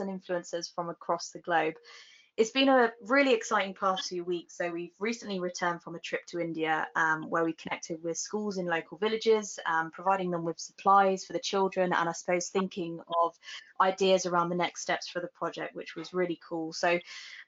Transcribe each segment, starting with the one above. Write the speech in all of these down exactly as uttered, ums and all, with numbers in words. And influencers from across the globe. It's been a really exciting past few weeks. So we've recently returned from a trip to India um, where we connected with schools in local villages, um, providing them with supplies for the children, and I suppose thinking of ideas around the next steps for the project, which was really cool. So,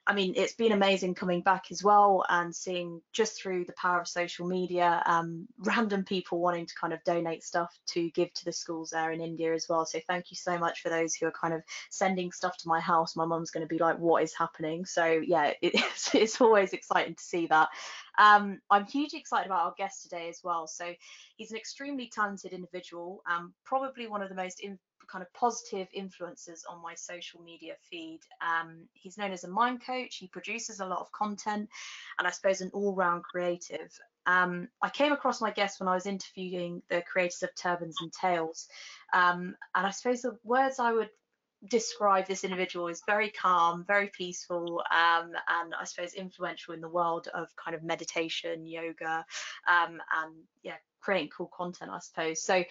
I mean, it's been amazing coming back as well and seeing just through the power of social media, um, random people wanting to kind of donate stuff to give to the schools there in India as well. So thank you so much for those who are kind of sending stuff to my house. My mum's going to be like, what is happening? So yeah, it's, it's always exciting to see that. Um, I'm hugely excited about our guest today as well. So he's an extremely talented individual, um, probably one of the most in kind of positive influencers on my social media feed. Um, he's known as a mind coach. He produces a lot of content and I suppose an all-round creative. Um, I came across my guest when I was interviewing the creators of Turbans and Tales. Um, and I suppose the words I would describe this individual is very calm, very peaceful, um, and I suppose influential in the world of kind of meditation, yoga, um, and yeah, creating cool content, I suppose. So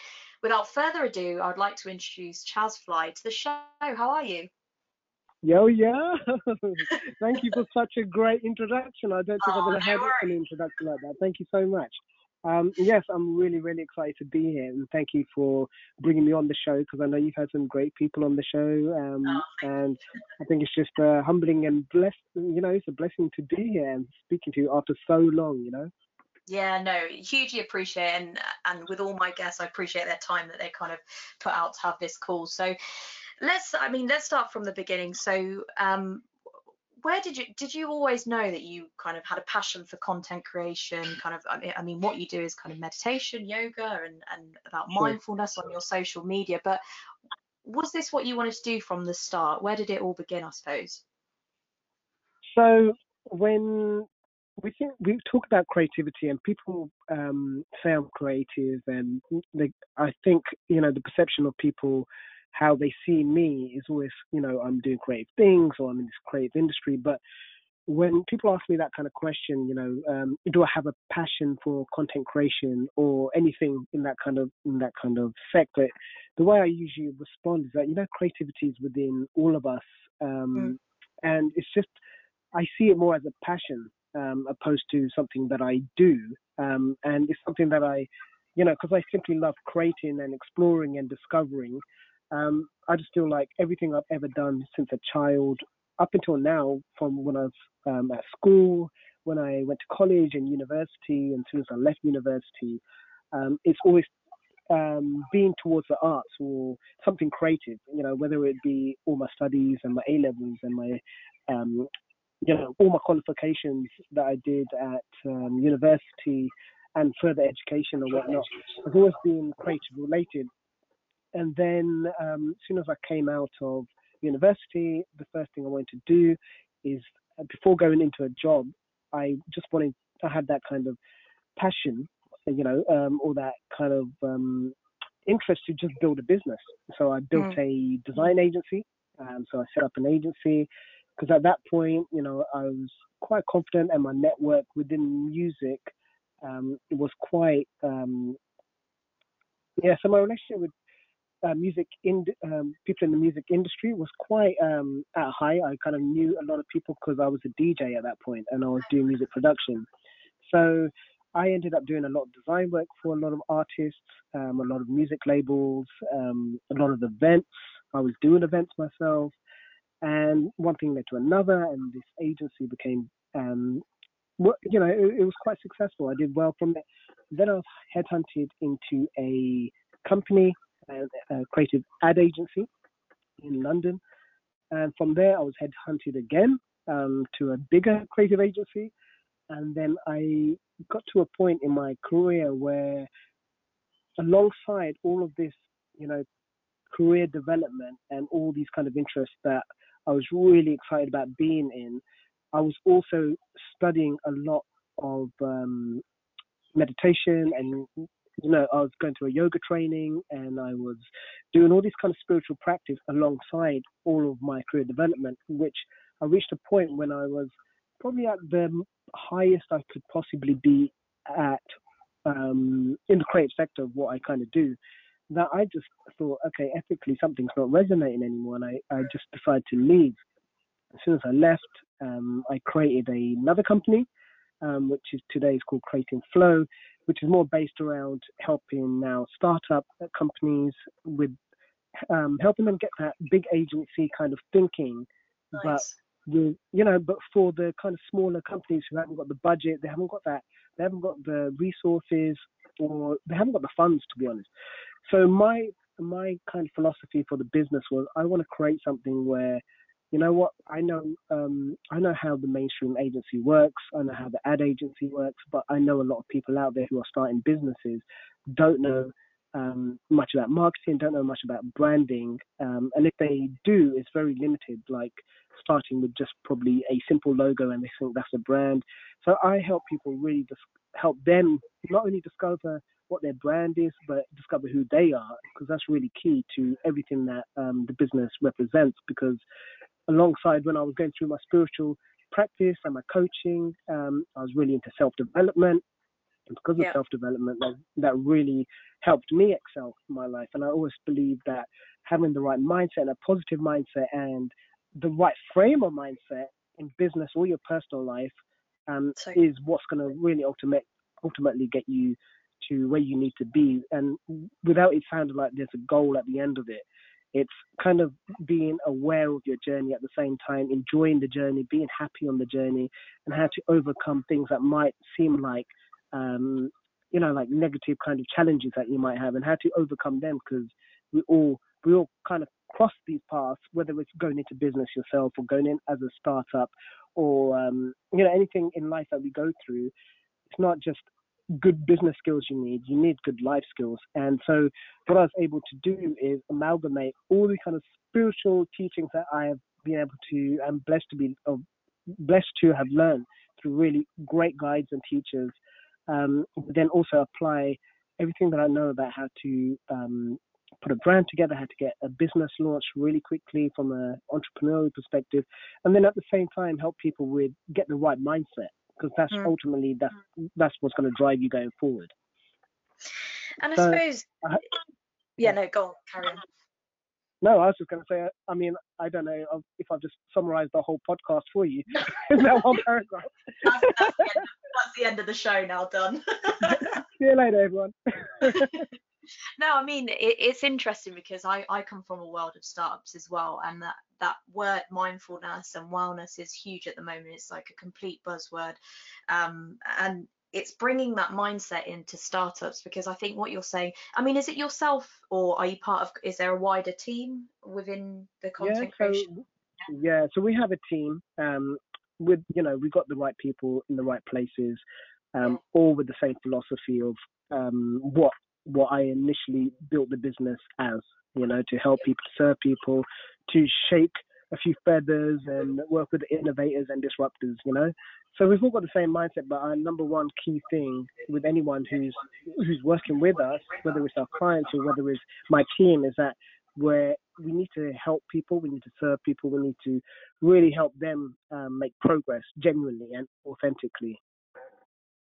without further ado, I'd like to introduce Chaz Fly to the show. How are you? Yo, yeah. Thank you for such a great introduction. I don't think oh, I've ever heard an introduction like that. Thank you so much. Um, yes, I'm really, really excited to be here, and thank you for bringing me on the show, because I know you've had some great people on the show, um, oh, and I think it's just uh, humbling and blessed, you know, it's a blessing to be here and speaking to you after so long, you know. Yeah, no, hugely appreciate it, and, and with all my guests, I appreciate their time that they kind of put out to have this call. So let's, I mean, let's start from the beginning. So um, where did you, did you always know that you kind of had a passion for content creation? Kind of, I mean, I mean what you do is kind of meditation, yoga, and, and about mindfulness on your social media, but was this what you wanted to do from the start? Where did it all begin, I suppose? So when... We think we talk about creativity, and people um, say I'm creative, and they, I think you know the perception of people, how they see me is always you know I'm doing creative things or I'm in this creative industry. But when people ask me that kind of question, you know, um, do I have a passion for content creation or anything in that kind of in that kind of sector? The way I usually respond is that you know creativity is within all of us, um, mm. and it's just I see it more as a passion. Um, opposed to something that I do, um, and it's something that I, you know, because I simply love creating and exploring and discovering. Um, I just feel like everything I've ever done since a child up until now, from when I was um, at school, when I went to college and university, and as soon as I left university, um, it's always um, been towards the arts or something creative. You know, whether it be all my studies and my A levels and my um, you know, all my qualifications that I did at um, university and further education or whatnot have always been creative related. And then um, as soon as I came out of university, the first thing I wanted to do is uh, before going into a job, I just wanted, I had that kind of passion, you know, um, or that kind of um, interest to just build a business. So I built mm. a design agency. Um, so I set up an agency. Because at that point, you know, I was quite confident, and my network within music um, was quite, um, yeah. So my relationship with uh, music, in, um, people in the music industry, was quite um, at a high. I kind of knew a lot of people because I was a D J at that point, and I was doing music production. So I ended up doing a lot of design work for a lot of artists, um, a lot of music labels, um, a lot of events. I was doing events myself. And one thing led to another, and this agency became, um, you know, it, it was quite successful. I did well from it. Then I was headhunted into a company, a, a creative ad agency in London. And from there, I was headhunted again um, to a bigger creative agency. And then I got to a point in my career where, alongside all of this, you know, career development and all these kind of interests that I was really excited about being in, I was also studying a lot of um, meditation, and you know, I was going to a yoga training, and I was doing all these kind of spiritual practice alongside all of my career development, which I reached a point when I was probably at the highest I could possibly be at um, in the creative sector of what I kind of do, that I just thought, okay, ethically something's not resonating anymore, and I, I just decided to leave. As soon as I left, um, I created a, another company, um, which is today is called Creating Flow, which is more based around helping now startup companies with um, helping them get that big agency kind of thinking. Nice. But with, you know, but for the kind of smaller companies who haven't got the budget, they haven't got that, they haven't got the resources, or they haven't got the funds, to be honest. So my my kind of philosophy for the business was, I want to create something where, you know what, I know um, I know how the mainstream agency works, I know how the ad agency works, but I know a lot of people out there who are starting businesses don't know um, much about marketing, don't know much about branding, um, and if they do, it's very limited, like starting with just probably a simple logo and they think that's a brand. So I help people really just help them not only discover what their brand is, but discover who they are, because that's really key to everything that um, the business represents. Because alongside when I was going through my spiritual practice and my coaching, um, I was really into self-development. And because of yeah. self-development, that, that really helped me excel in my life. And I always believe that having the right mindset, and a positive mindset, and the right frame of mindset in business or your personal life um, so, is what's going to really ultimate, ultimately get you to where you need to be. And without it sounding like there's a goal at the end of it, it's kind of being aware of your journey at the same time, enjoying the journey, being happy on the journey, and how to overcome things that might seem like, um, you know, like negative kind of challenges that you might have, and how to overcome them, because we all, we all kind of cross these paths, whether it's going into business yourself or going in as a startup, or, um, you know, anything in life that we go through. It's not just good business skills you need, you need good life skills. And so what I was able to do is amalgamate all the kind of spiritual teachings that I have been able to, I'm blessed to be, or blessed to have learned through really great guides and teachers, um, but then also apply everything that I know about how to um, put a brand together, how to get a business launched really quickly from an entrepreneurial perspective, and then at the same time help people with get the right mindset, because that's mm. ultimately that's that's what's going to drive you going forward. And so, I suppose, I, yeah, no, go on, carry on. No, I was just going to say, I mean, I don't know if I've just summarised the whole podcast for you in that one paragraph. That's, that's, the end, that's the end of the show now, done. See you later, everyone. No, I mean, it, it's interesting because I, I come from a world of startups as well, and that, that word mindfulness and wellness is huge at the moment. It's like a complete buzzword, um, and it's bringing that mindset into startups, because I think what you're saying, I mean, is it yourself, or are you part of, is there a wider team within the content yeah, so, creation? Yeah, so we have a team um, with, you know, we've got the right people in the right places, um, yeah. all with the same philosophy of um, what what I initially built the business as, you know, to help people, serve people, to shake a few feathers and work with innovators and disruptors, you know. So we've all got the same mindset, but our number one key thing with anyone who's who's working with us, whether it's our clients or whether it's my team, is that where we need to help people, we need to serve people, we need to really help them um, make progress genuinely and authentically.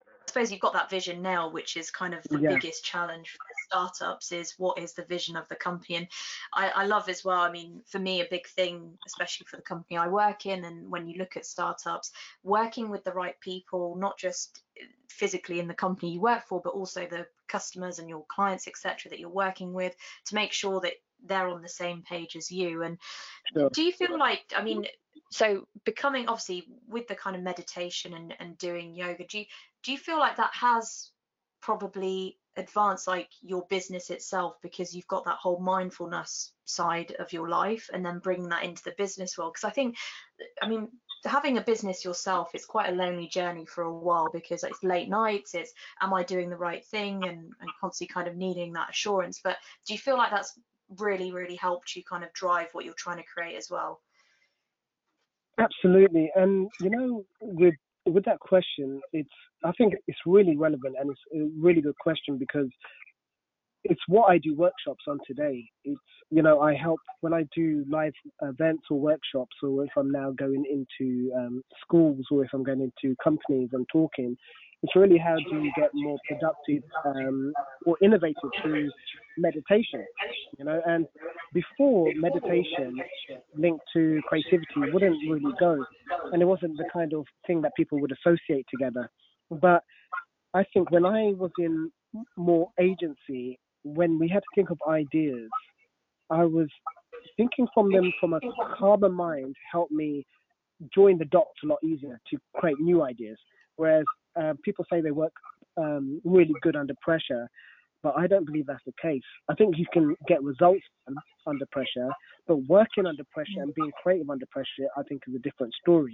I suppose you've got that vision now, which is kind of the yeah. biggest challenge for startups, is what is the vision of the company. And I, I love as well, I mean, for me, a big thing, especially for the company I work in, and when you look at startups, working with the right people, not just physically in the company you work for, but also the customers and your clients, et cetera, that you're working with, to make sure that they're on the same page as you. And sure. do you feel like, I mean, so becoming obviously with the kind of meditation and, and doing yoga, do you do you feel like that has probably advanced like your business itself, because you've got that whole mindfulness side of your life and then bringing that into the business world? Because I think, I mean, having a business yourself is quite a lonely journey for a while, because it's late nights, it's am I doing the right thing, and, and constantly kind of needing that assurance. But do you feel like that's really, really helped you kind of drive what you're trying to create as well? Absolutely. And, you know, with with that question, it's I think it's really relevant, and it's a really good question, because it's what I do workshops on today. It's, you know, I help when I do live events or workshops, or if I'm now going into um, schools, or if I'm going into companies and talking, it's really how do you get more productive um, or innovative through meditation, you know. And before, meditation linked to creativity wouldn't really go, and it wasn't the kind of thing that people would associate together. But I think when I was in more agency, when we had to think of ideas, I was thinking from them from a calmer mind helped me join the dots a lot easier to create new ideas. Whereas uh, people say they work um, really good under pressure, but I don't believe that's the case. I think you can get results under pressure, but working under pressure and being creative under pressure, I think, is a different story.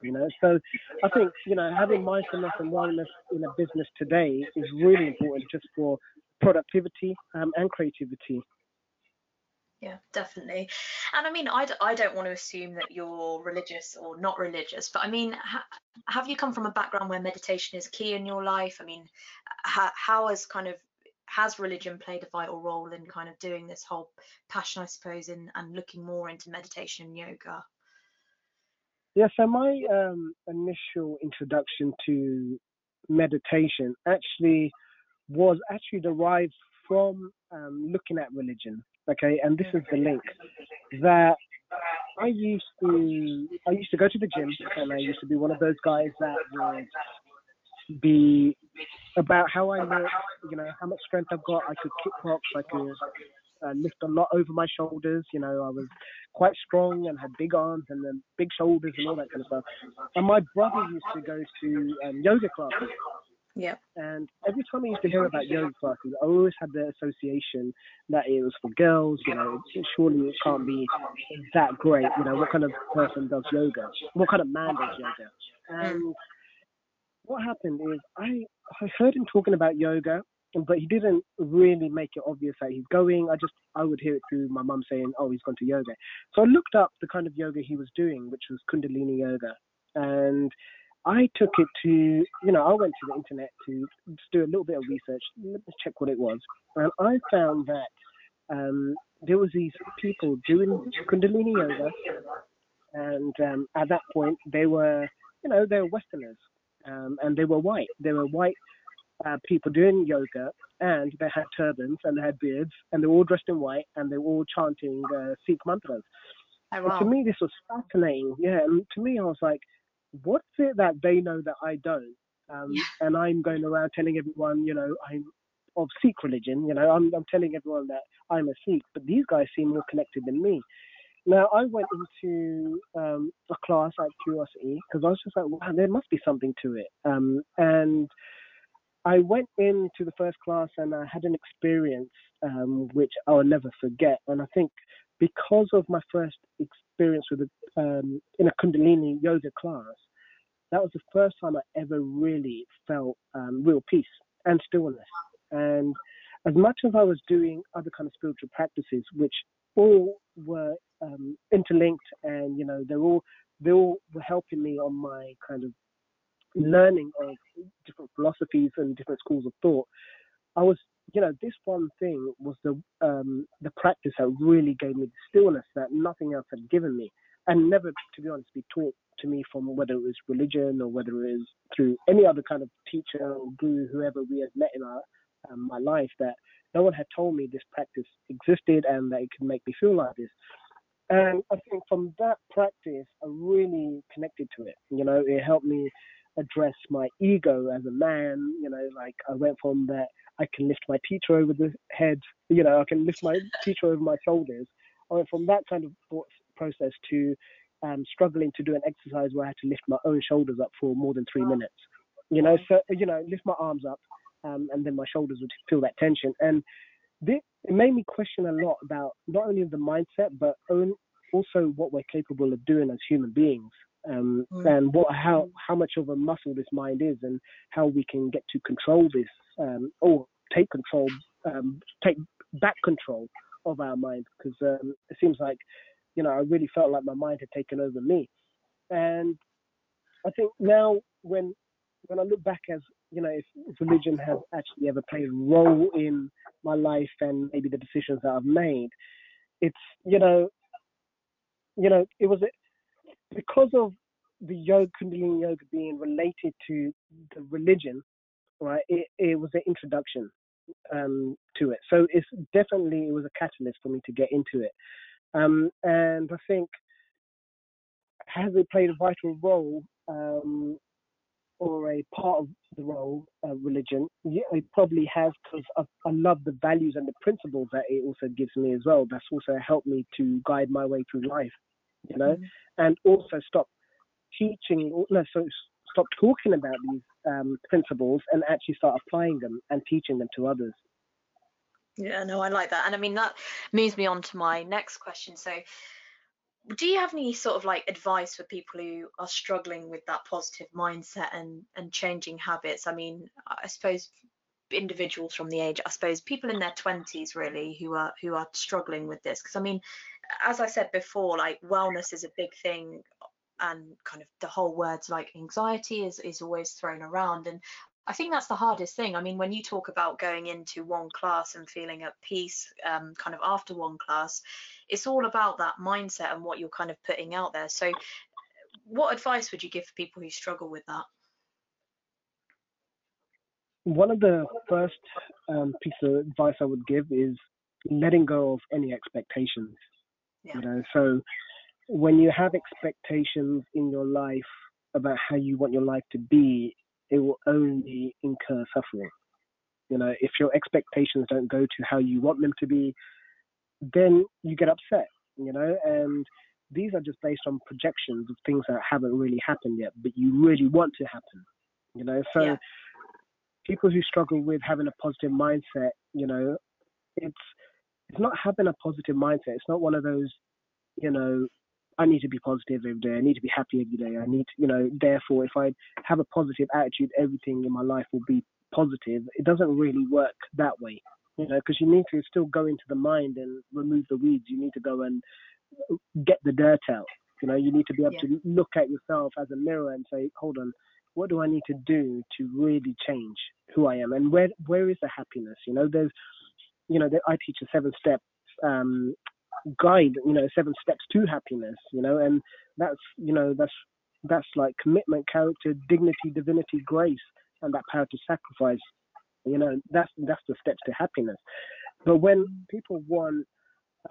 You know, so I think, you know, having mindfulness and wellness in a business today is really important just for productivity um, and creativity. Yeah, definitely. And I mean, I, d I don't want to assume that you're religious or not religious, but I mean, ha have you come from a background where meditation is key in your life? I mean, ha how has kind of, has religion played a vital role in kind of doing this whole passion, I suppose, in, and looking more into meditation and yoga? Yeah, so my um, initial introduction to meditation actually was actually derived from um, looking at religion. Okay, and this is the link that I used to. I used to go to the gym, and I used to be one of those guys that would be about how I look, you know, how much strength I've got. I could kick rocks, I could uh, lift a lot over my shoulders. You know, I was quite strong and had big arms and then big shoulders and all that kind of stuff. And my brother used to go to um, yoga classes. Yeah. And every time I used to hear about yoga classes, I always had the association that it was for girls, you know, surely it can't be that great, you know, what kind of person does yoga? What kind of man does yoga? And what happened is I, I heard him talking about yoga, but he didn't really make it obvious that he's going. I just, I would hear it through my mum saying, oh, he's gone to yoga. So I looked up the kind of yoga he was doing, which was Kundalini yoga. And I took it to, you know, I went to the internet to just do a little bit of research, let's check what it was. And I found that um, there was these people doing Kundalini yoga. And um, at that point, they were, you know, they were Westerners um, and they were white. They were white uh, people doing yoga, and they had turbans and they had beards and they were all dressed in white and they were all chanting uh, Sikh mantras. Oh, wow. And to me, this was fascinating. Yeah, and to me, I was like, what's it that they know that I don't? Um, yeah. And I'm going around telling everyone, you know, I'm of Sikh religion. You know, I'm, I'm telling everyone that I'm a Sikh, but these guys seem more connected than me. Now, I went into um, a class out of curiosity because I was just like, wow, there must be something to it. Um, and I went into the first class and I had an experience um, which I'll never forget. And I think because of my first experience with a, um, in a Kundalini yoga class, that was the first time I ever really felt um, real peace and stillness. And as much as I was doing other kind of spiritual practices, which all were um, interlinked, and you know, they're all they all were helping me on my kind of learning of different philosophies and different schools of thought, I was, you know, this one thing was the um, the practice that really gave me the stillness that nothing else had given me, and never, to be honest, be taught to me from whether it was religion or whether it was through any other kind of teacher or guru, whoever we had met in our um, my life, that no one had told me this practice existed and that it could make me feel like this. And I think from that practice, I really connected to it. You know, it helped me address my ego as a man. You know, like I went from that I can lift my teacher over the head, you know, I can lift my teacher over my shoulders. I went from that kind of thought process to um, struggling to do an exercise where I had to lift my own shoulders up for more than three minutes. You know, so, you know, lift my arms up um, and then my shoulders would feel that tension. And this, it made me question a lot about not only the mindset, but own, also what we're capable of doing as human beings. Um, and what, how how much of a muscle this mind is, and how we can get to control this, um, or take control, um, take back control of our minds, because um, it seems like, you know, I really felt like my mind had taken over me, And I think now when when I look back, as you know, if religion has actually ever played a role in my life and maybe the decisions that I've made, it's, you know, you know, it was a, because of the yoga, Kundalini yoga being related to the religion, right? It, it was an introduction um, to it. So it's definitely, it was a catalyst for me to get into it. Um, and I think, has it played a vital role um, or a part of the role of religion? Yeah, it probably has, because I, I love the values and the principles that it also gives me as well. That's also helped me to guide my way through life, you know, mm-hmm. and also stop teaching, no, so stop talking about these um, principles and actually start applying them and teaching them to others. Yeah, no, I like that. And I mean, that moves me on to my next question. So do you have any sort of like advice for people who are struggling with that positive mindset and, and changing habits? I mean, I suppose individuals from the age, I suppose people in their twenties really who are who are struggling with this. Because I mean, as I said before, like wellness is a big thing, and kind of the whole words like anxiety is, is always thrown around. And I think that's the hardest thing. I mean, when you talk about going into one class and feeling at peace um, kind of after one class, it's all about that mindset and what you're kind of putting out there. So what advice would you give for people who struggle with that? One of the first um, piece of advice I would give is letting go of any expectations. Yeah. You know, so when you have expectations in your life about how you want your life to be, it will only incur suffering. You know, if your expectations don't go to how you want them to be, then you get upset, you know, and these are just based on projections of things that haven't really happened yet, but you really want to happen, you know. So yeah. People who struggle with having a positive mindset, you know, it's it's not having a positive mindset. It's not one of those, you know, I need to be positive every day. I need to be happy every day. I need to, you know, therefore, if I have a positive attitude, everything in my life will be positive. It doesn't really work that way, you know, because you need to still go into the mind and remove the weeds. You need to go and get the dirt out. You know, you need to be able yeah. to look at yourself as a mirror and say, hold on, what do I need to do to really change who I am? And where, where is the happiness? You know, there's, you know, I teach a seven step, um, guide, you know, seven steps to happiness, you know, and that's, you know, that's that's like commitment, character, dignity, divinity, grace, and that power to sacrifice. You know, that's that's the steps to happiness. But when people want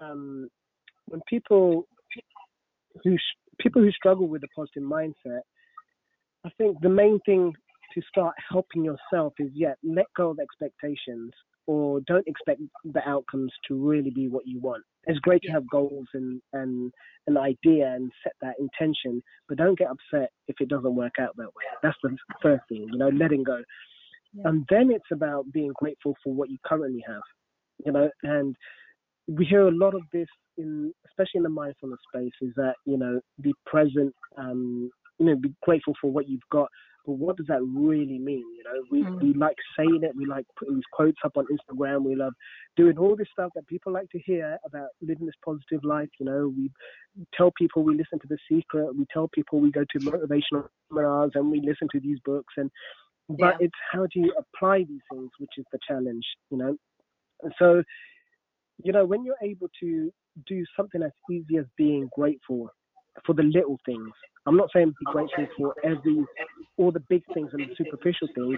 um when people who people who struggle with a positive mindset, I think the main thing to start helping yourself is yeah let go of expectations, or don't expect the outcomes to really be what you want. It's great to have goals and, and an idea and set that intention, but don't get upset if it doesn't work out that way. That's the first thing, you know, letting go. Yeah. And then it's about being grateful for what you currently have, you know, and we hear a lot of this, in, especially in the mindfulness space, is that, you know, be present, um, you know, be grateful for what you've got. But what does that really mean? You know, we, mm-hmm. we like saying it. We like putting these quotes up on Instagram. We love doing all this stuff that people like to hear about living this positive life. You know, we tell people we listen to The Secret. We tell people we go to motivational seminars and we listen to these books. And But yeah. it's how do you apply these things, which is the challenge, you know. And so, you know, when you're able to do something as easy as being grateful for the little things. I'm not saying be grateful for every, all the big things and the superficial things.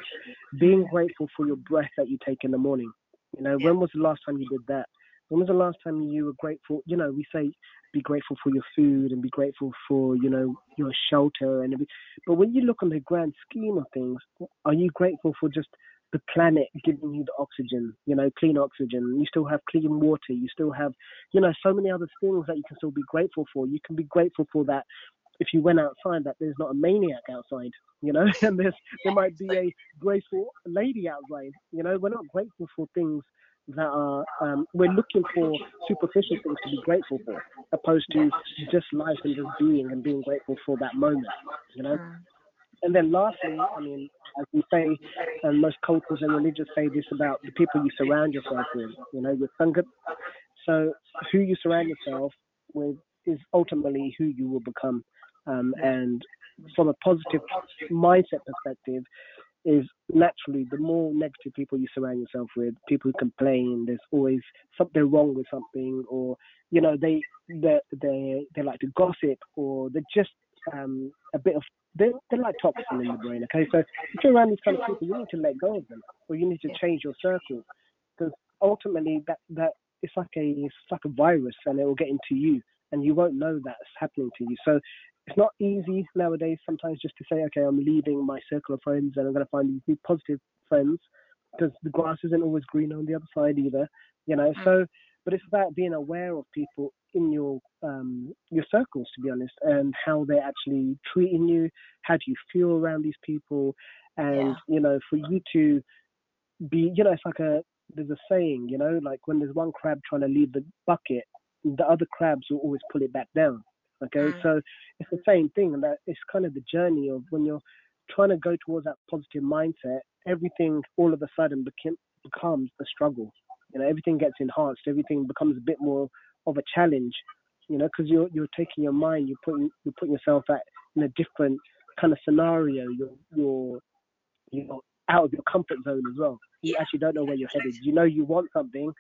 Being grateful for your breath that you take in the morning. You know, when was the last time you did that? When was the last time you were grateful? You know, we say be grateful for your food and be grateful for, you know, your shelter. And everything. But when you look on the grand scheme of things, are you grateful for just the planet giving you the oxygen, you know, clean oxygen, you still have clean water, you still have, you know, so many other things that you can still be grateful for. You can be grateful for that if you went outside, that there's not a maniac outside, you know, and there's, there might be a graceful lady outside, you know. We're not grateful for things that are, um, we're looking for superficial things to be grateful for, opposed to just life and just being and being grateful for that moment, you know. And then lastly, I mean, as we say, and most cultures and religions say this about the people you surround yourself with, you know, your sangha. So who you surround yourself with is ultimately who you will become. Um, and from a positive mindset perspective, is naturally the more negative people you surround yourself with, people who complain, there's always something wrong with something, or you know they they they, they like to gossip, or they're just um, a bit of they they're like toxin in the brain. Okay, so if you're around these kind of people, you need to let go of them, or you need to change your circle, because ultimately that that it's like a it's like a virus, and it will get into you, and you won't know that's happening to you. So it's not easy nowadays sometimes just to say, okay, I'm leaving my circle of friends and I'm going to find these positive friends, because the grass isn't always green on the other side either, you know. So, but it's about being aware of people in your um, your circles, to be honest, and how they're actually treating you, how do you feel around these people, and, yeah. you know, for you to be, you know, it's like a, there's a saying, you know, like when there's one crab trying to leave the bucket, the other crabs will always pull it back down. Okay, so it's the same thing, and that it's kind of the journey of when you're trying to go towards that positive mindset, everything all of a sudden became, becomes a struggle. You know, everything gets enhanced, everything becomes a bit more of a challenge. You know, because you're you're taking your mind, you're putting you're putting yourself at in a different kind of scenario. You're you're you're out of your comfort zone as well. You actually don't know where you're headed. You know you want something,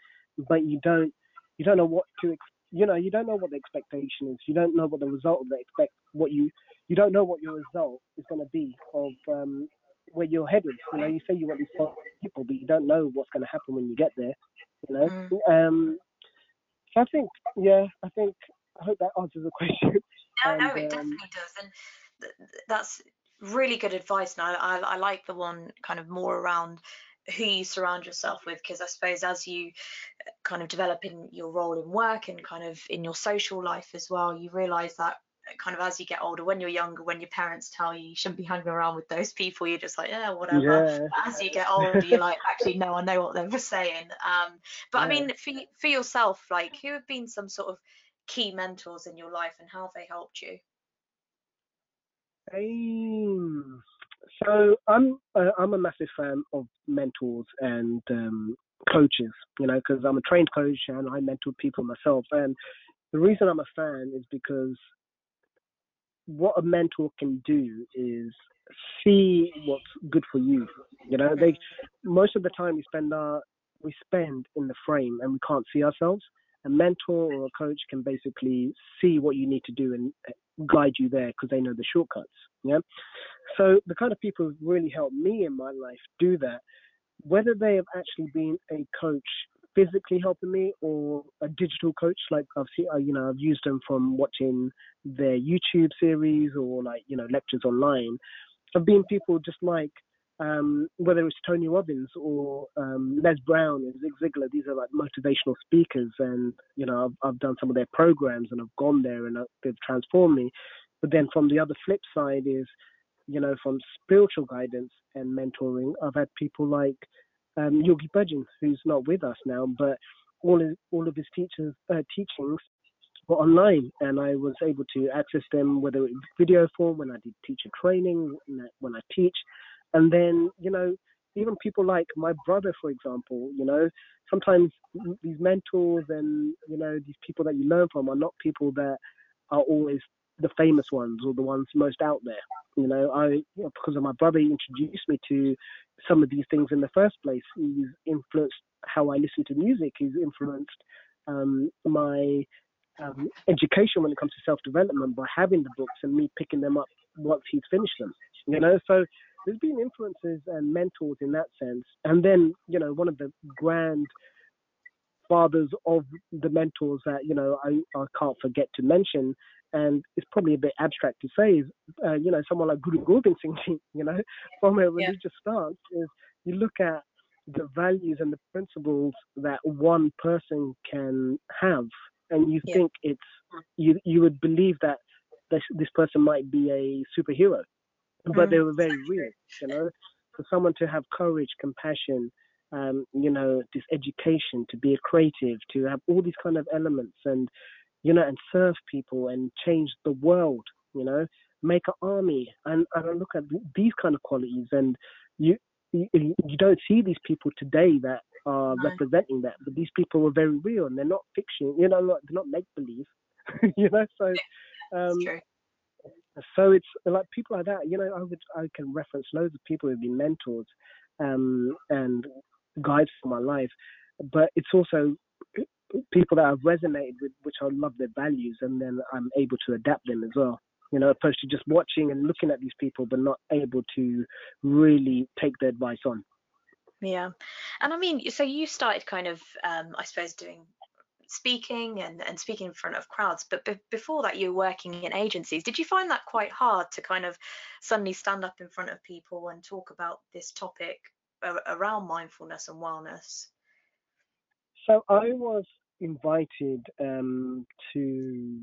but you don't you don't know what to expect. You know, you don't know what the expectation is. You don't know what the result of the expect. What you you don't know what your result is going to be of um, where you're headed. You know, you say you want these people, but you don't know what's going to happen when you get there. You know, mm. um, so I think, yeah, I think I hope that answers the question. No, and, no, it um, definitely does, and th- that's really good advice. And I, I I like the one kind of more around who you surround yourself with, because I suppose as you kind of develop in your role in work and kind of in your social life as well, you realize that kind of as you get older, when you're younger, when your parents tell you you shouldn't be hanging around with those people, you're just like, yeah, whatever. Yeah. But as you get older, you're like, actually, no, I know what they were saying. Um, but yeah. I mean, for, for yourself, like, who have been some sort of key mentors in your life and how have they helped you? Um, so I'm uh, I'm a massive fan of mentors and um, coaches, you know, because I'm a trained coach and I mentor people myself. And the reason I'm a fan is because what a mentor can do is see what's good for you. You know, they most of the time we spend our we spend in the frame and we can't see ourselves. A mentor or a coach can basically see what you need to do and guide you there, because they know the shortcuts. Yeah. So the kind of people who really helped me in my life do that, whether they have actually been a coach physically helping me or a digital coach, like I've seen, you know, I've used them from watching their YouTube series or like, you know, lectures online. I've been people just like, um, whether it's Tony Robbins or um, Les Brown and Zig Ziglar, these are like motivational speakers, and, you know, I've, I've done some of their programs and I've gone there and they've transformed me. But then from the other flip side is, you know, from spiritual guidance and mentoring, I've had people like um, Yogi Bajj, who's not with us now, but all of, all of his teachers, uh, teachings were online, and I was able to access them, whether it was video form, when I did teacher training, when I teach. And then, you know, even people like my brother, for example, you know, sometimes these mentors and, you know, these people that you learn from are not people that are always the famous ones or the ones most out there. You know, I, you know, because of my brother, he introduced me to some of these things in the first place. He's influenced how I listen to music. He's influenced um, my um, education when it comes to self-development by having the books and me picking them up once he's finished them. You know, so there's been influences and mentors in that sense. And then, you know, one of the grand fathers of the mentors that, you know, I, I can't forget to mention, and it's probably a bit abstract to say, is, uh, you know, someone like Guru Gobind Singh, you know, from a religious yeah. stance, is you look at the values and the principles that one person can have, and you yeah. think it's, you you would believe that this, this person might be a superhero, but mm-hmm. they were very real, you know. For someone to have courage, compassion, um, you know, this education, to be a creative, to have all these kind of elements, and you know, and serve people and change the world, you know, make an army. And, and I look at these kind of qualities, and you, you you don't see these people today that are representing that, but these people were very real and they're not fiction, you know, they're not make-believe, you know, so um, So it's like people like that, you know, I would, I can reference loads of people who've been mentors um, and guides for my life, but it's also people that I've resonated with, which I love their values, and then I'm able to adapt them as well. You know, opposed to just watching and looking at these people, but not able to really take their advice on. Yeah. And I mean, so you started kind of, um, I suppose, doing speaking and, and speaking in front of crowds. But b- before that, you were working in agencies. Did you find that quite hard to kind of suddenly stand up in front of people and talk about this topic a- around mindfulness and wellness? So I was invited um, to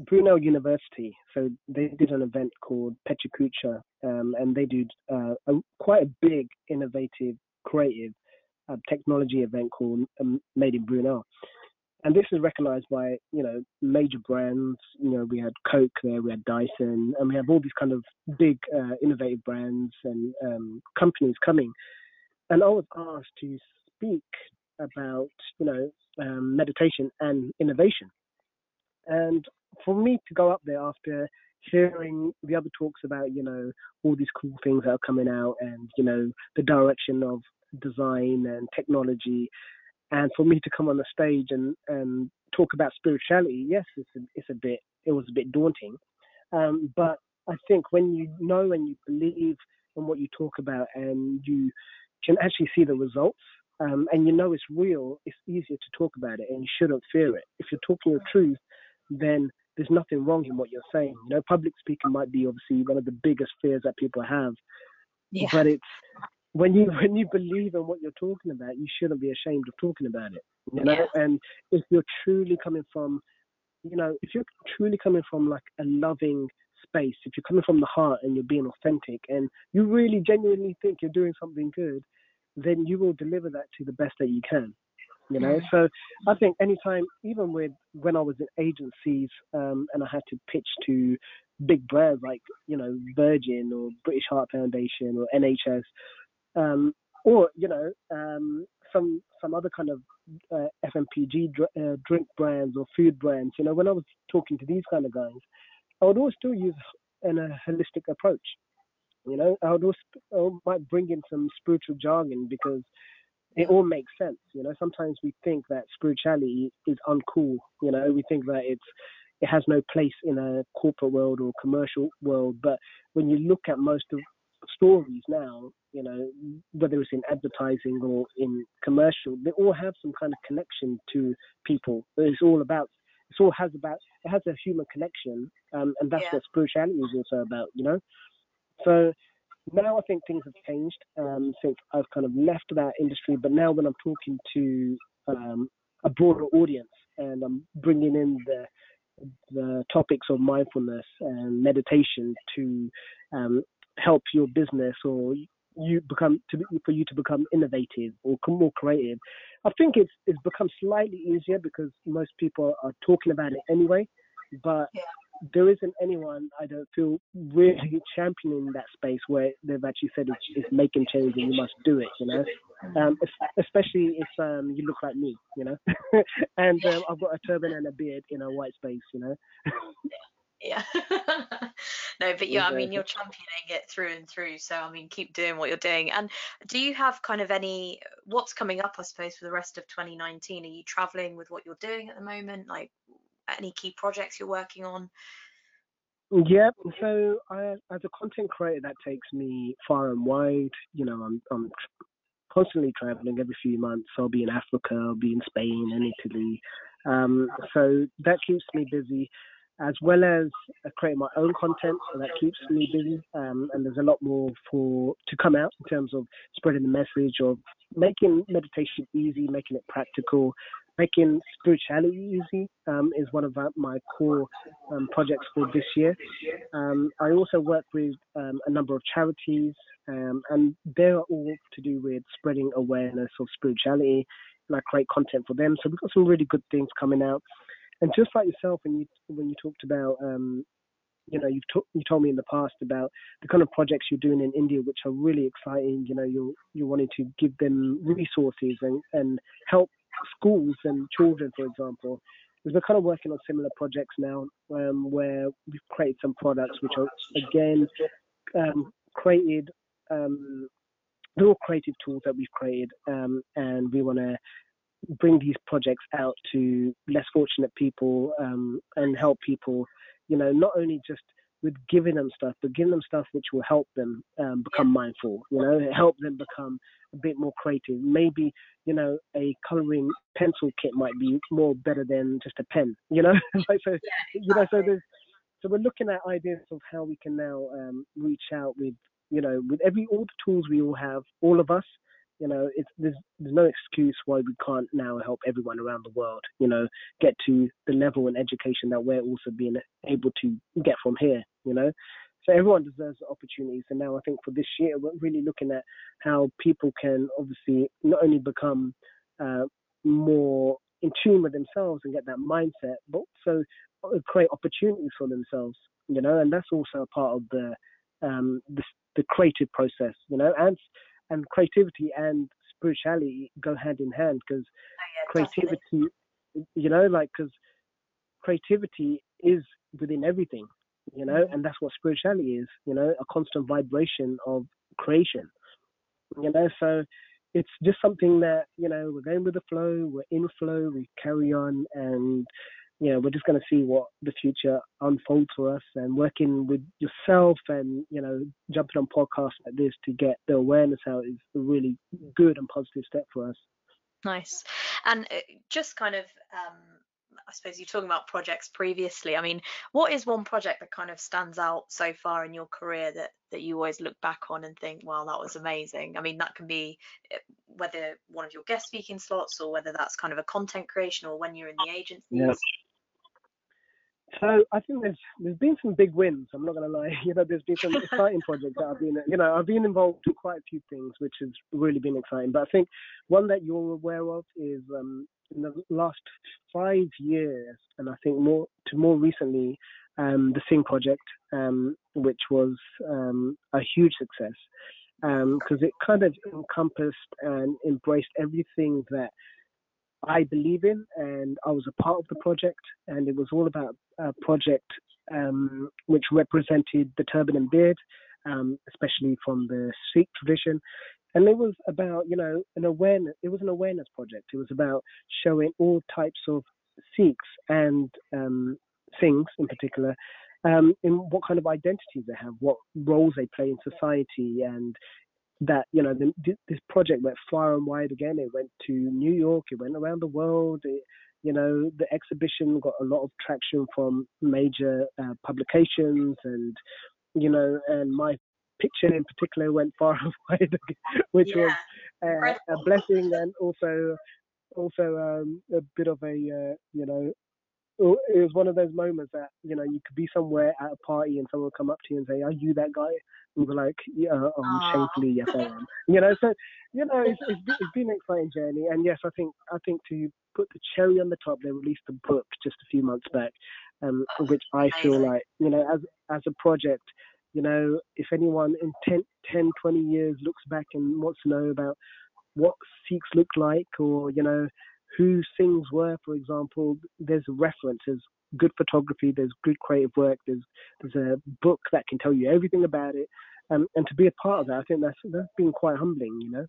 Brunel University, so they did an event called Pecha Kucha, um, and they did uh, a, quite a big, innovative, creative uh, technology event called um, Made in Brunel. And this is recognised by, you know, major brands. You know, we had Coke there, we had Dyson, and we have all these kind of big, uh, innovative brands and um, companies coming. And I was asked to speak about, you know, um, meditation and innovation. And for me to go up there after hearing the other talks about, you know, all these cool things that are coming out and, you know, the direction of design and technology, and for me to come on the stage and, and talk about spirituality, yes, it's a, it's a bit, it was a bit daunting. Um, but I think when you know and you believe in what you talk about and you can actually see the results, um, and you know it's real, it's easier to talk about it and you shouldn't fear it. If you're talking your truth, then there's nothing wrong in what you're saying. You know, public speaking might be obviously one of the biggest fears that people have. Yeah. But it's when you when you believe in what you're talking about, you shouldn't be ashamed of talking about it. You know, yeah. And if you're truly coming from, you know, if you're truly coming from like a loving space, if you're coming from the heart and you're being authentic and you really genuinely think you're doing something good, then you will deliver that to the best that you can. You know, so I think anytime, even with when I was in agencies um, and I had to pitch to big brands like, you know, Virgin or British Heart Foundation or N H S, um, or, you know, um, some some other kind of uh, F M P G dr- uh, drink brands or food brands, you know, when I was talking to these kind of guys, I would always still use an, a holistic approach. You know, I would also I might bring in some spiritual jargon because it all makes sense. You know, sometimes we think that spirituality is uncool. You know, we think that it's it has no place in a corporate world or commercial world. But when you look at most of stories now, you know, whether it's in advertising or in commercial, they all have some kind of connection to people. It's all about, it's all has about, it has a human connection. Um, and that's yeah. what spirituality is also about, you know? So now I think things have changed um, since I've kind of left that industry. But now when I'm talking to um, a broader audience and I'm bringing in the the topics of mindfulness and meditation to um, help your business or you become to for you to become innovative or more creative, I think it's it's become slightly easier because most people are talking about it anyway. But yeah. there isn't anyone, I don't feel, really championing that space where they've actually said it's, it's making change and you must do it, you know, um, especially if um, you look like me, you know, and um, I've got a turban and a beard in a white space, you know. Yeah. No, but yeah, I mean, you're championing it through and through. So, I mean, keep doing what you're doing. And do you have kind of any, what's coming up, I suppose, for the rest of twenty nineteen? Are you traveling with what you're doing at the moment? Like, any key projects you're working on? Yeah, so I, as a content creator, that takes me far and wide. You know, I'm I'm constantly traveling every few months. I'll be in Africa, I'll be in Spain and Italy. Um, so that keeps me busy, as well as I create my own content. So that keeps me busy. Um, and there's a lot more for to come out in terms of spreading the message of making meditation easy, making it practical. Making spirituality easy um, is one of my core um, projects for this year. Um, I also work with um, a number of charities, um, and they are all to do with spreading awareness of spirituality, and I create content for them. So we've got some really good things coming out. And just like yourself, when you when you talked about, um, you know, you've t- you told me in the past about the kind of projects you're doing in India, which are really exciting. You know, you're you're wanting to give them resources and and help schools and children, for example, because we're kind of working on similar projects now, um, where we've created some products which are, again, um, created, um, they're all creative tools that we've created, um, and we want to bring these projects out to less fortunate people, um, and help people, you know, not only just with giving them stuff, but giving them stuff which will help them um, become mindful, you know, help them become a bit more creative. Maybe, you know, a colouring pencil kit might be more better than just a pen, you know. Like, so, you know, so there's, so we're looking at ideas of how we can now um, reach out with, you know, with every, all the tools we all have, all of us, you know, it's, there's, there's no excuse why we can't now help everyone around the world, you know, get to the level and education that we're also being able to get from here, you know. So everyone deserves the opportunities. And now I think for this year, we're really looking at how people can obviously not only become uh, more in tune with themselves and get that mindset, but also create opportunities for themselves, you know, and that's also a part of the, um, the, the creative process, you know, and And creativity and spirituality go hand in hand, because oh, yeah, creativity, definitely. You know, like, because creativity is within everything, you know, mm-hmm. and that's what spirituality is, you know, a constant vibration of creation, you know. So it's just something that, you know, we're going with the flow, we're in flow, we carry on, and, you know, we're just going to see what the future unfolds for us, and working with yourself and, you know, jumping on podcasts like this to get the awareness out is a really good and positive step for us. Nice. And just kind of, um, I suppose you're talking about projects previously. I mean, what is one project that kind of stands out so far in your career that, that you always look back on and think, wow, that was amazing? I mean, that can be whether one of your guest speaking slots, or whether that's kind of a content creation, or when you're in the agency. Yeah. So I think there's there's been some big wins, I'm not going to lie. You know, there's been some exciting projects that I've been, you know, I've been involved in quite a few things, which has really been exciting. But I think one that you're aware of is um, in the last five years, and I think more to more recently, um, the Singh project, um, which was um, a huge success, because um, it kind of encompassed and embraced everything that I believe in, and I was a part of the project, and it was all about a project um, which represented the turban and beard, um, especially from the Sikh tradition. And it was about, you know, an awareness, it was an awareness project. It was about showing all types of Sikhs and um, Singhs in particular, um, in what kind of identities they have, what roles they play in society, and that, you know, the, this project went far and wide again. It went to New York, it went around the world. It, you know, the exhibition got a lot of traction from major uh, publications, and, you know, and my picture in particular went far and wide, which yeah. was uh, a blessing, and also also um, a bit of a, uh, you know, it was one of those moments that, you know, you could be somewhere at a party and someone would come up to you and say, "Are you that guy?" And we're like, "Yeah, um, shamefully, yes I am." You know, so, you know, it's, it's, it's been an exciting journey. And yes, I think I think to put the cherry on the top, they released a book just a few months back, um, which I feel like, you know, as as a project, you know, if anyone in ten, twenty years looks back and wants to know about what Sikhs looked like, or, you know, who Singhs were, for example, there's a reference, there's good photography, there's good creative work, there's there's a book that can tell you everything about it, um, and to be a part of that, I think that's that's been quite humbling, you know.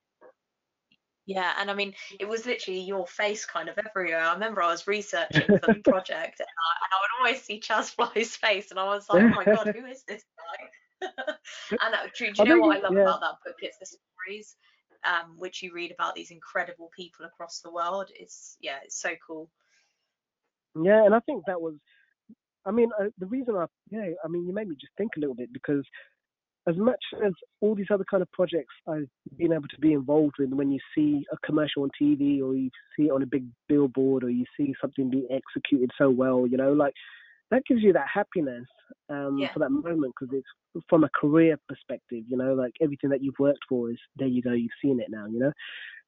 Yeah, and I mean, it was literally your face kind of everywhere. I remember I was researching for the project, and I, and I would always see Chaz Fly's face, and I was like, "Oh my God, who is this guy?" And uh, do, do you I know mean, what I love yeah. about that book? It's the stories. Um, which you read about these incredible people across the world. It's, yeah, it's so cool. Yeah, and I think that was, I mean, uh, the reason I, yeah, I mean, you made me just think a little bit, because as much as all these other kind of projects I've been able to be involved with, when you see a commercial on T V, or you see it on a big billboard, or you see something being executed so well, you know, like, that gives you that happiness um, yeah. for that moment, because it's from a career perspective, you know, like everything that you've worked for is, there you go, you've seen it now, you know.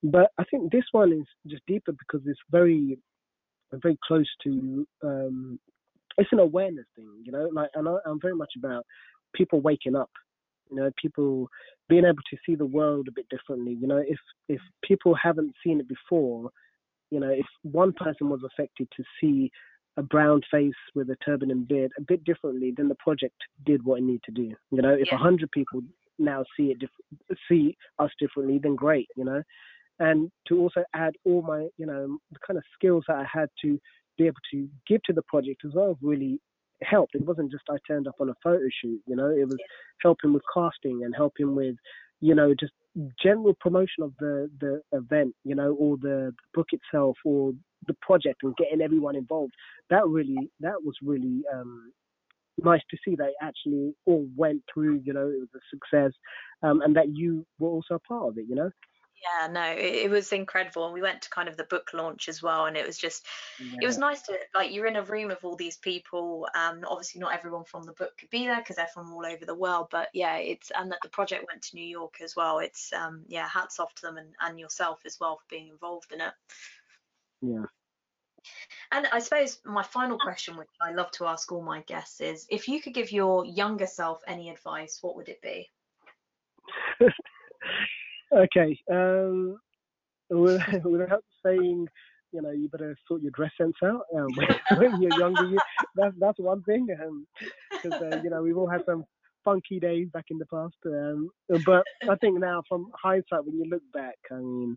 But I think this one is just deeper, because it's very, very close to, um, it's an awareness thing, you know, like, and I, I'm very much about people waking up, you know, people being able to see the world a bit differently, you know. If, if people haven't seen it before, you know, if one person was affected to see a brown face with a turban and beard a bit differently, then the project did what it needed to do. You know, if a yeah. hundred people now see it, dif- see us differently, then great, you know. And to also add all my, you know, the kind of skills that I had to be able to give to the project as well really helped. It wasn't just I turned up on a photo shoot, you know, it was yeah. helping with casting and helping with, you know, just general promotion of the, the event, you know, or the book itself or the project and getting everyone involved. That really, that was really um, nice to see that it actually all went through, you know, it was a success um, and that you were also a part of it, you know. Yeah, no, it, it was incredible. And we went to kind of the book launch as well. And it was just, yeah. it was nice to, like, you're in a room of all these people. Um, obviously, not everyone from the book could be there because they're from all over the world. But yeah, it's, and that the project went to New York as well. It's, um, yeah, hats off to them and, and yourself as well for being involved in it. Yeah. And I suppose my final question, which I love to ask all my guests, is if you could give your younger self any advice, what would it be? Okay, um, without saying, you know, you better sort your dress sense out um, when you're younger. You, that's that's one thing, because um, uh, you know we've all had some funky days back in the past. Um, but I think now, from hindsight, when you look back, I mean,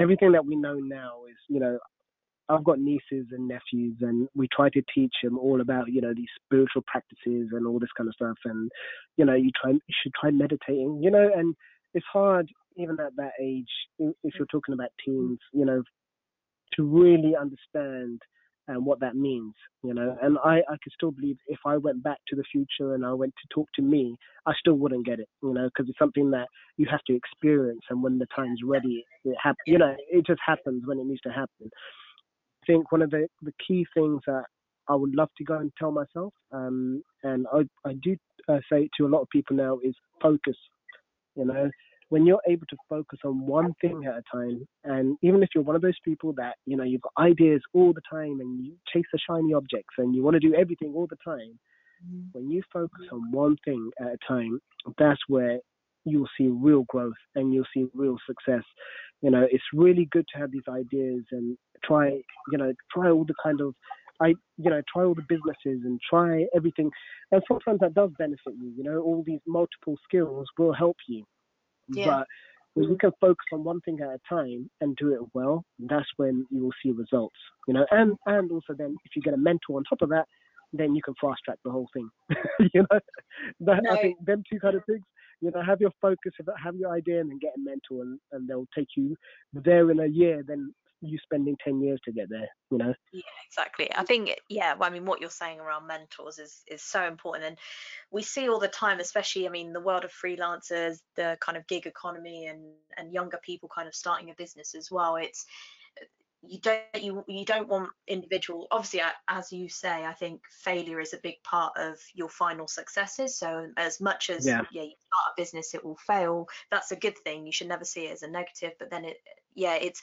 everything that we know now is, you know, I've got nieces and nephews, and we try to teach them all about, you know, these spiritual practices and all this kind of stuff. And you know, you try you should try meditating, you know, and it's hard. Even at that age, if you're talking about teens, you know, to really understand um, what that means, you know. And I, I can still believe if I went back to the future and I went to talk to me, I still wouldn't get it, you know, because it's something that you have to experience. And when the time's ready, it happens, you know, it just happens when it needs to happen. I think one of the, the key things that I would love to go and tell myself, um, and I, I do uh, say it to a lot of people now, is focus, you know. When you're able to focus on one thing at a time, and even if you're one of those people that, you know, you've got ideas all the time and you chase the shiny objects and you want to do everything all the time, when you focus on one thing at a time, that's where you'll see real growth and you'll see real success. You know, it's really good to have these ideas and try, you know, try all the kind of, I, you know, try all the businesses and try everything. And sometimes that does benefit you, you know, all these multiple skills will help you. Yeah. But when you can focus on one thing at a time and do it well, that's when you will see results, you know. And and also then if you get a mentor on top of that, then you can fast track the whole thing. You know, that, no. I think them two kind of things, you know, have your focus, have your idea, and then get a mentor, and, and they'll take you there in a year, then you spending ten years to get there, you know. Yeah, exactly. I think, yeah, well, I mean, what you're saying around mentors is is so important, and we see all the time, especially, I mean, the world of freelancers, the kind of gig economy, and and younger people kind of starting a business as well. It's you don't you you don't want individual, obviously, as you say, I think failure is a big part of your final successes. So as much as yeah, yeah you start a business, it will fail. That's a good thing. You should never see it as a negative. But then it, yeah, it's,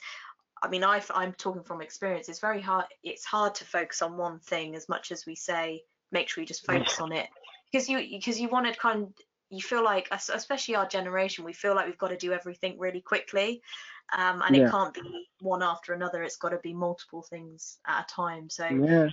I mean, I, I'm talking from experience. It's very hard. It's hard to focus on one thing as much as we say, make sure you just focus on it, because you because you want to kind of, you feel like, especially our generation, we feel like we've got to do everything really quickly, um, and yeah. it can't be one after another. It's got to be multiple things at a time. So yeah, yeah.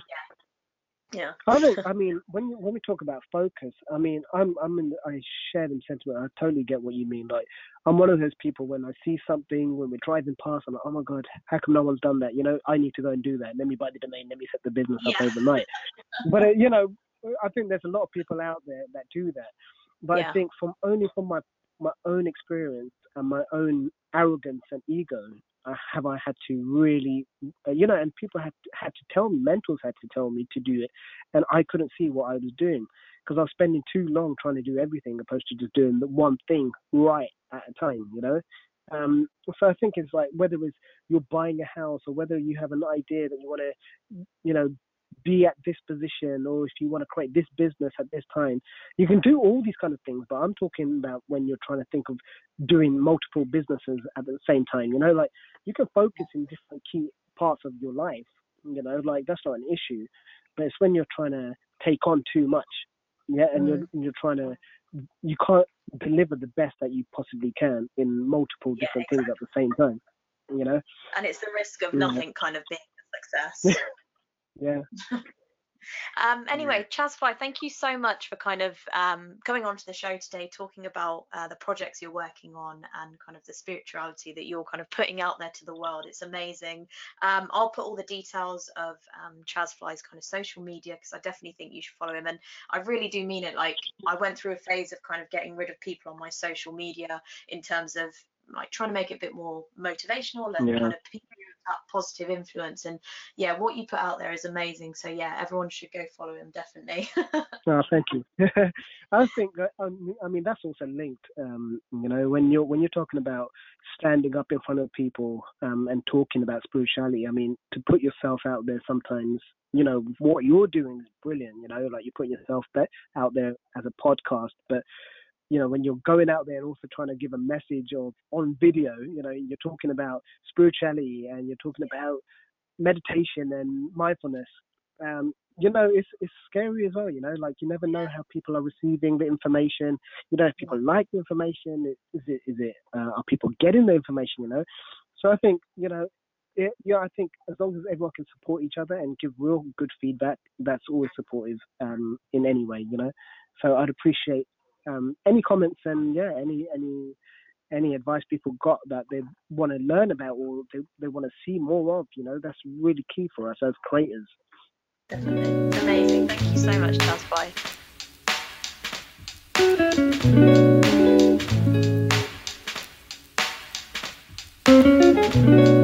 yeah. I don't, I mean, when when we talk about focus, I mean, I'm I'm in, I share them sentiment. I totally get what you mean. Like, I'm one of those people when I see something, when we're driving past, I'm like, oh my God, how come no one's done that? You know, I need to go and do that. Let me buy the domain. Let me set the business yeah. up overnight. But, uh, you know, I think there's a lot of people out there that do that. But yeah. I think from only from my, my own experience and my own arrogance and ego, I have I had to really, uh, you know, and people had to, had to tell me, mentors had to tell me to do it. And I couldn't see what I was doing because I was spending too long trying to do everything opposed to just doing the one thing right at a time, you know. Um, so I think it's like whether it's you're buying a house or whether you have an idea that you want to, you know, be at this position, or if you want to create this business at this time, you can do all these kind of things. But I'm talking about when you're trying to think of doing multiple businesses at the same time, you know, like you can focus in different key parts of your life, you know, like that's not an issue. But it's when you're trying to take on too much, yeah, and you're you're trying to, you can't deliver the best that you possibly can in multiple yeah, different exactly. things at the same time, you know. And it's the risk of nothing yeah. kind of being a success. Yeah. Um, anyway, Chaz Fly, thank you so much for kind of um, coming onto the show today, talking about uh, the projects you're working on and kind of the spirituality that you're kind of putting out there to the world. It's amazing. Um, I'll put all the details of um, Chaz Fly's kind of social media, because I definitely think you should follow him. And I really do mean it. Like, I went through a phase of kind of getting rid of people on my social media in terms of like trying to make it a bit more motivational and yeah. kind of people that positive influence, and yeah, what you put out there is amazing. So yeah, everyone should go follow him, definitely. Oh, thank you. I think that, I mean, that's also linked. Um, you know, when you're when you're talking about standing up in front of people um, and talking about spirituality, I mean, to put yourself out there sometimes. You know, what you're doing is brilliant. You know, like you're putting yourself out there as a podcast, but. You know, when you're going out there and also trying to give a message of on video, you know, you're talking about spirituality and you're talking about meditation and mindfulness. Um, you know, it's it's scary as well. You know, like you never know how people are receiving the information. You know, if people like the information, is it is it uh, are people getting the information? You know, so I think you know, it, yeah, I think as long as everyone can support each other and give real good feedback, that's always supportive um, in any way. You know, so I'd appreciate. Um, any comments and yeah, any any any advice people got that they want to learn about or they, they want to see more of, you know, that's really key for us as creators. Definitely. It's amazing. Thank you so much, Chaz Fly.